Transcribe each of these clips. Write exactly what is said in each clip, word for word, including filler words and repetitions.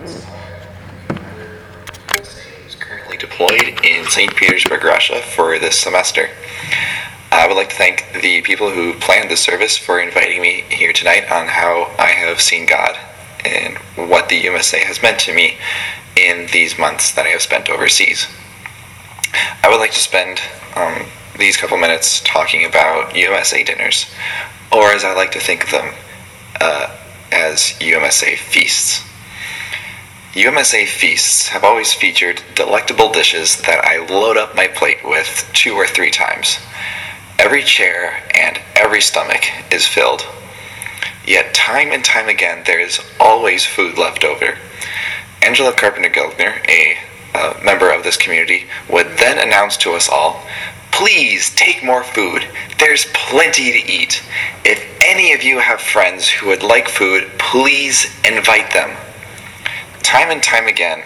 He is currently deployed in Saint Petersburg, Russia for this semester. I would like to thank the people who planned this service for inviting me here tonight on how I have seen God and what the U M S A has meant to me in these months that I have spent overseas. I would like to spend um, these couple minutes talking about U M S A dinners, or as I like to think of them, uh, as U M S A feasts. U M S A feasts have always featured delectable dishes that I load up my plate with two or three times. Every chair and every stomach is filled. Yet time and time again, there is always food left over. Angela Carpenter-Gilgner, a uh, member of this community, would then announce to us all, "Please take more food. There's plenty to eat. If any of you have friends who would like food, please invite them." Time and time again,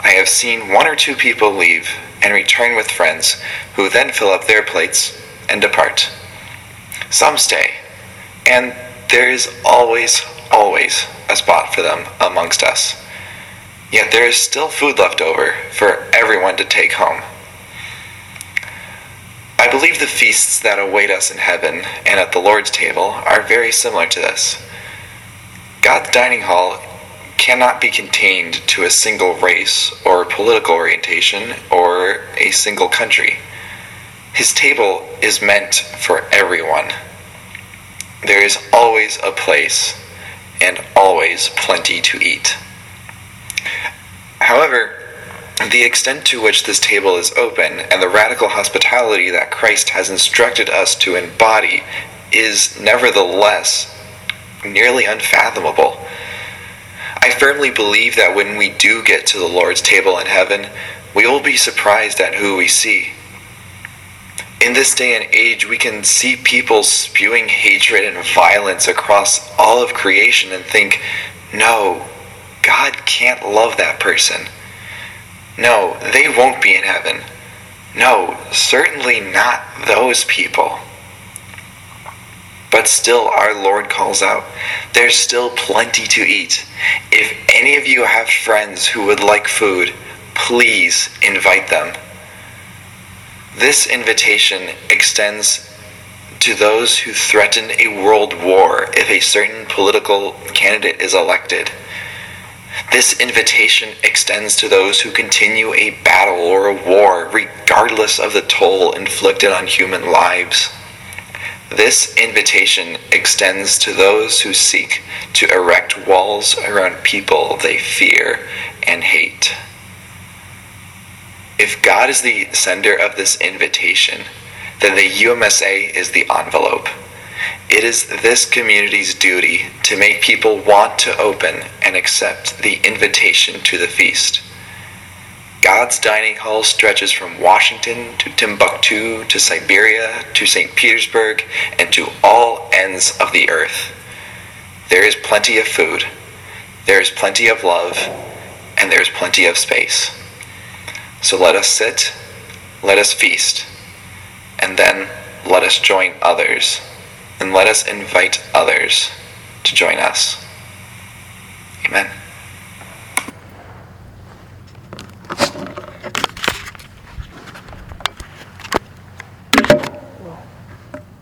I have seen one or two people leave and return with friends who then fill up their plates and depart. Some stay, and there is always, always a spot for them amongst us. Yet there is still food left over for everyone to take home. I believe the feasts that await us in heaven and at the Lord's table are very similar to this. God's dining hall cannot be contained to a single race or political orientation or a single country. His table is meant for everyone. There is always a place and always plenty to eat. However, the extent to which this table is open and the radical hospitality that Christ has instructed us to embody is nevertheless nearly unfathomable. I firmly believe that when we do get to the Lord's table in heaven, we will be surprised at who we see. In this day and age, we can see people spewing hatred and violence across all of creation and think, no, God can't love that person. No, they won't be in heaven. No, certainly not those people. But still our Lord calls out, there's still plenty to eat. If any of you have friends who would like food, please invite them. This invitation extends to those who threaten a world war if a certain political candidate is elected. This invitation extends to those who continue a battle or a war, regardless of the toll inflicted on human lives. This invitation extends to those who seek to erect walls around people they fear and hate. If God is the sender of this invitation, then the U M S A is the envelope. It is this community's duty to make people want to open and accept the invitation to the feast. God's dining hall stretches from Washington to Timbuktu to Siberia to Saint Petersburg and to all ends of the earth. There is plenty of food, there is plenty of love, and there is plenty of space. So let us sit, let us feast, and then let us join others, and let us invite others to join us. Amen.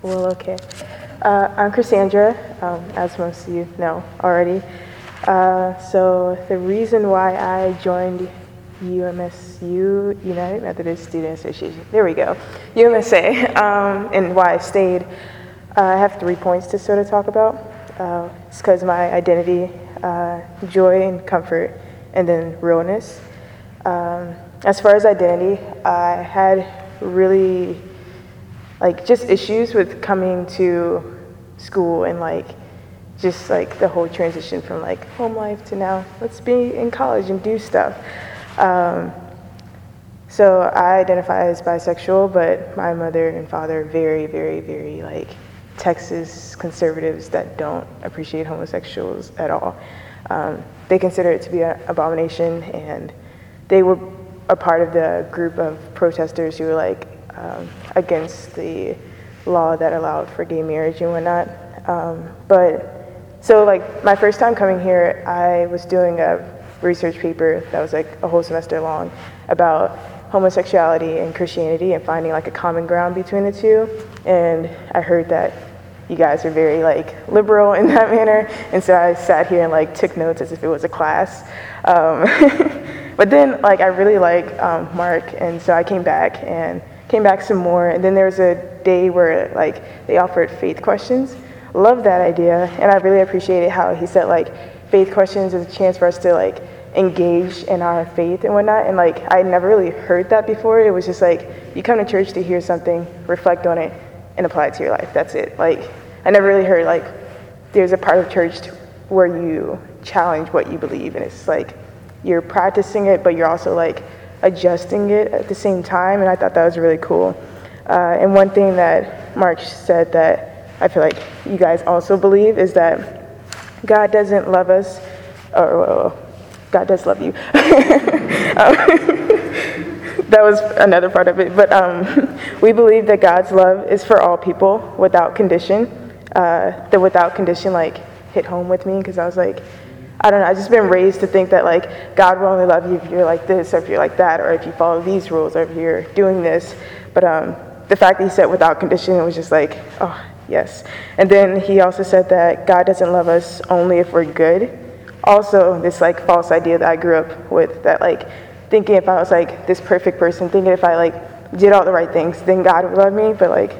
Well, okay. Uh, I'm Chrysandra, um, as most of you know already. Uh, so the reason why I joined U M S U, United Methodist Student Association, there we go, U M S A, um, and why I stayed. Uh, I have three points to sort of talk about. Uh, it's because my identity, uh, joy and comfort, and then realness. Um, as far as identity, I had really, like, just issues with coming to school and, like, just, like, the whole transition from, like, home life to now, let's be in college and do stuff. Um, so I identify as bisexual, but my mother and father are very, very, very like Texas conservatives that don't appreciate homosexuals at all. Um, they consider it to be an abomination, and they were a part of the group of protesters who were like um, against the law that allowed for gay marriage and whatnot. Um, but so like my first time coming here, I was doing a research paper that was like a whole semester long about homosexuality and Christianity and finding like a common ground between the two. And I heard that you guys are very like liberal in that manner. And so I sat here and like took notes as if it was a class. Um, but then like I really like um, Mark. And so I came back and came back some more. And then there was a day where like they offered faith questions. Love that idea. And I really appreciated how he said like faith questions is a chance for us to like engage in our faith and whatnot. And like I never really heard that before. It was just like you come to church to hear something, reflect on it, and apply it to your life. That's it. Like I never really heard like there's a part of church where you challenge what you believe, and it's like you're practicing it, but you're also like adjusting it at the same time. And I thought that was really cool. Uh, and one thing that Mark said that I feel like you guys also believe is that God doesn't love us, or well, God does love you. um, that was another part of it. But um, we believe that God's love is for all people without condition. Uh, the without condition like hit home with me because I was like, I don't know, I've just been raised to think that like God will only love you if you're like this or if you're like that or if you follow these rules or if you're doing this. But um, the fact that he said without condition, it was just like, oh, yes. And then he also said that God doesn't love us only if we're good. Also, this like false idea that I grew up with, that like thinking if I was like this perfect person, thinking if I like did all the right things, then God would love me. But like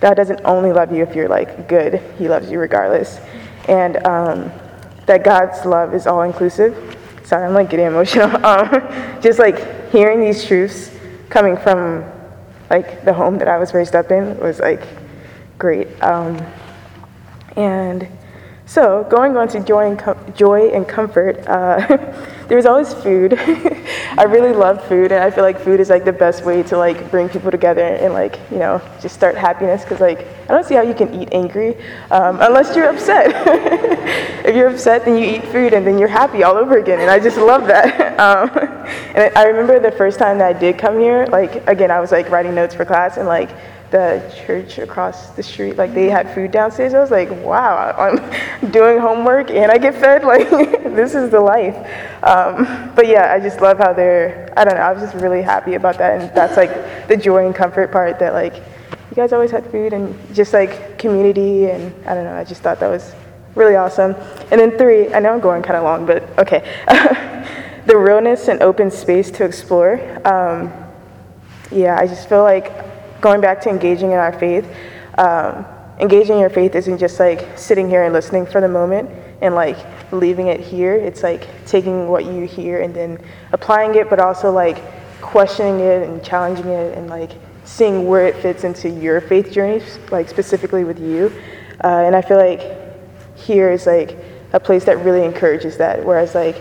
God doesn't only love you if you're like good. He loves you regardless. And um, that God's love is all inclusive. Sorry, I'm like getting emotional. Um, just like hearing these truths coming from like the home that I was raised up in was like great. Um, and So going on to joy and, com- joy and comfort, uh, there was always food. I really love food, and I feel like food is like the best way to like bring people together and like, you know, just start happiness, because like I don't see how you can eat angry um, unless you're upset. If you're upset, then you eat food, and then you're happy all over again, and I just love that. Um, and I remember the first time that I did come here, like again, I was like writing notes for class, and like the church across the street, like they had food downstairs. I was like, wow, I'm doing homework and I get fed, like this is the life. Um, but yeah, I just love how they're, I don't know, I was just really happy about that. And that's like the joy and comfort part, that like you guys always had food and just like community. And I don't know, I just thought that was really awesome. And then three, I know I'm going kind of long, but okay. The realness and open space to explore. Um, yeah, I just feel like going back to engaging in our faith, um, engaging in your faith isn't just like sitting here and listening for the moment and like leaving it here. It's like taking what you hear and then applying it, but also like questioning it and challenging it and like seeing where it fits into your faith journey, like specifically with you. Uh, and I feel like here is like a place that really encourages that. Whereas like,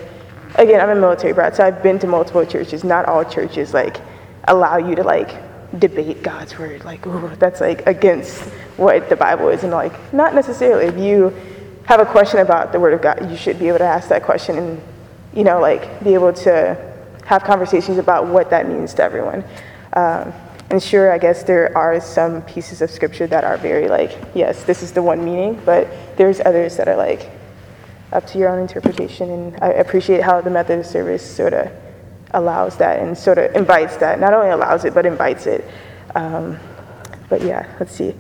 again, I'm a military brat, so I've been to multiple churches. Not all churches like allow you to like debate God's word, like, ooh, that's like against what the Bible is. And like, not necessarily. If you have a question about the word of God, you should be able to ask that question and, you know, like be able to have conversations about what that means to everyone. Um, and sure, I guess there are some pieces of scripture that are very like, yes, this is the one meaning, but there's others that are like up to your own interpretation. And I appreciate how the Methodist service sort of allows that and sort of invites that. Not only allows it, but invites it. Um, but yeah, let's see.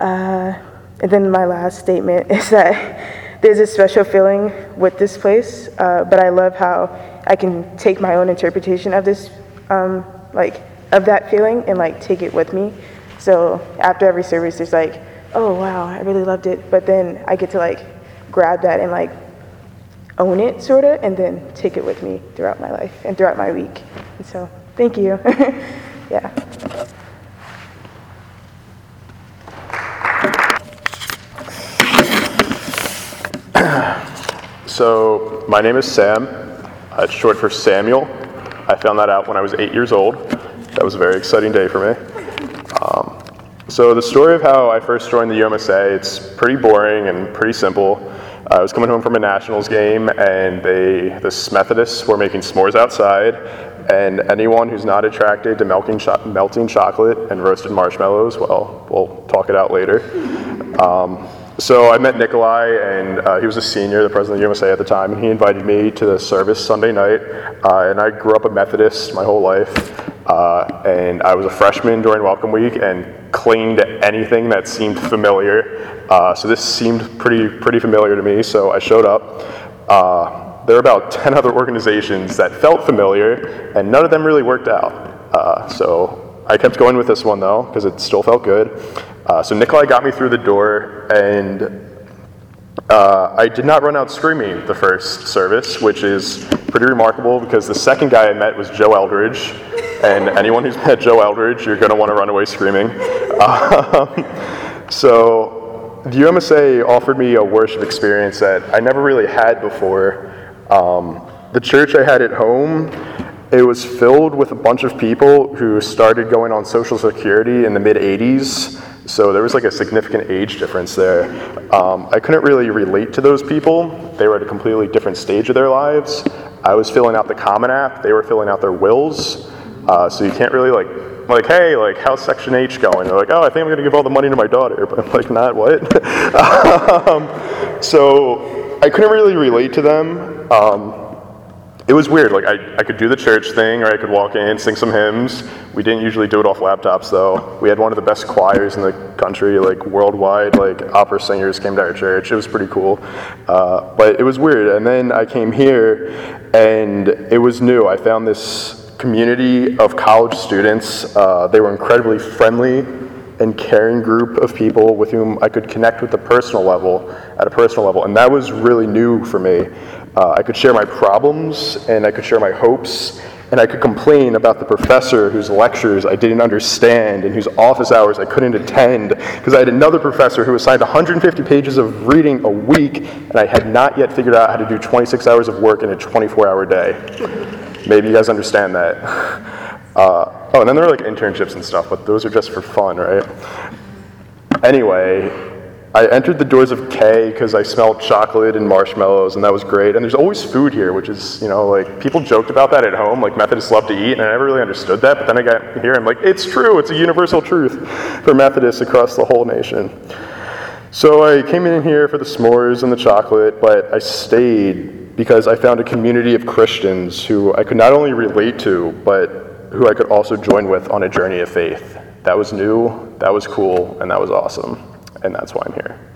Uh, and then my last statement is that there's a special feeling with this place, uh, but I love how I can take my own interpretation of this, um, like of that feeling, and like take it with me. So after every service, there's like, oh wow, I really loved it. But then I get to like grab that and like own it, sort of, and then take it with me throughout my life and throughout my week. And so, thank you. Yeah. So, my name is Sam. Uh, it's short for Samuel. I found that out when I was eight years old. That was a very exciting day for me. Um, so, the story of how I first joined the U M S A, it's pretty boring and pretty simple. I was coming home from a Nationals game, and they, the Methodists were making s'mores outside, and anyone who's not attracted to melting, cho- melting chocolate and roasted marshmallows, well, we'll talk it out later. Um, So I met Nikolai, and uh, he was a senior, the president of U M S A at the time, and he invited me to the service Sunday night. Uh, and I grew up a Methodist my whole life, uh, and I was a freshman during Welcome Week and clinged to anything that seemed familiar. Uh, so this seemed pretty pretty familiar to me, so I showed up. Uh, there were about ten other organizations that felt familiar, and none of them really worked out. Uh, so. I kept going with this one, though, because it still felt good. Uh, so Nikolai got me through the door, and uh, I did not run out screaming the first service, which is pretty remarkable, because the second guy I met was Joe Eldridge, and anyone who's met Joe Eldridge, you're going to want to run away screaming. Um, so the U M S A offered me a worship experience that I never really had before. Um, the church I had at home, it was filled with a bunch of people who started going on Social Security in the mid-eighties, so there was like a significant age difference there. Um, I couldn't really relate to those people. They were at a completely different stage of their lives. I was filling out the Common App. They were filling out their wills, uh, so you can't really like, like, hey, like, how's Section H going? They're like, oh, I think I'm going to give all the money to my daughter, but I'm like, not what? um, so I couldn't really relate to them. Um, It was weird, like I, I could do the church thing, or I could walk in, sing some hymns. We didn't usually do it off laptops though. We had one of the best choirs in the country, like worldwide, like opera singers came to our church. It was pretty cool, uh, but it was weird. And then I came here and it was new. I found this community of college students. Uh, they were incredibly friendly and caring group of people with whom I could connect with the personal level, at a personal level, and that was really new for me. Uh, I could share my problems, and I could share my hopes, and I could complain about the professor whose lectures I didn't understand and whose office hours I couldn't attend, because I had another professor who assigned one hundred fifty pages of reading a week, and I had not yet figured out how to do twenty-six hours of work in a twenty-four hour day. Maybe you guys understand that. Uh, oh, and then there were like internships and stuff, but those are just for fun, right? Anyway, I entered the doors of K because I smelled chocolate and marshmallows, and that was great. And there's always food here, which is, you know, like, people joked about that at home, like, Methodists love to eat, and I never really understood that, but then I got here, and I'm like, it's true, it's a universal truth for Methodists across the whole nation. So I came in here for the s'mores and the chocolate, but I stayed because I found a community of Christians who I could not only relate to, but who I could also join with on a journey of faith. That was new, that was cool, and that was awesome. And that's why I'm here.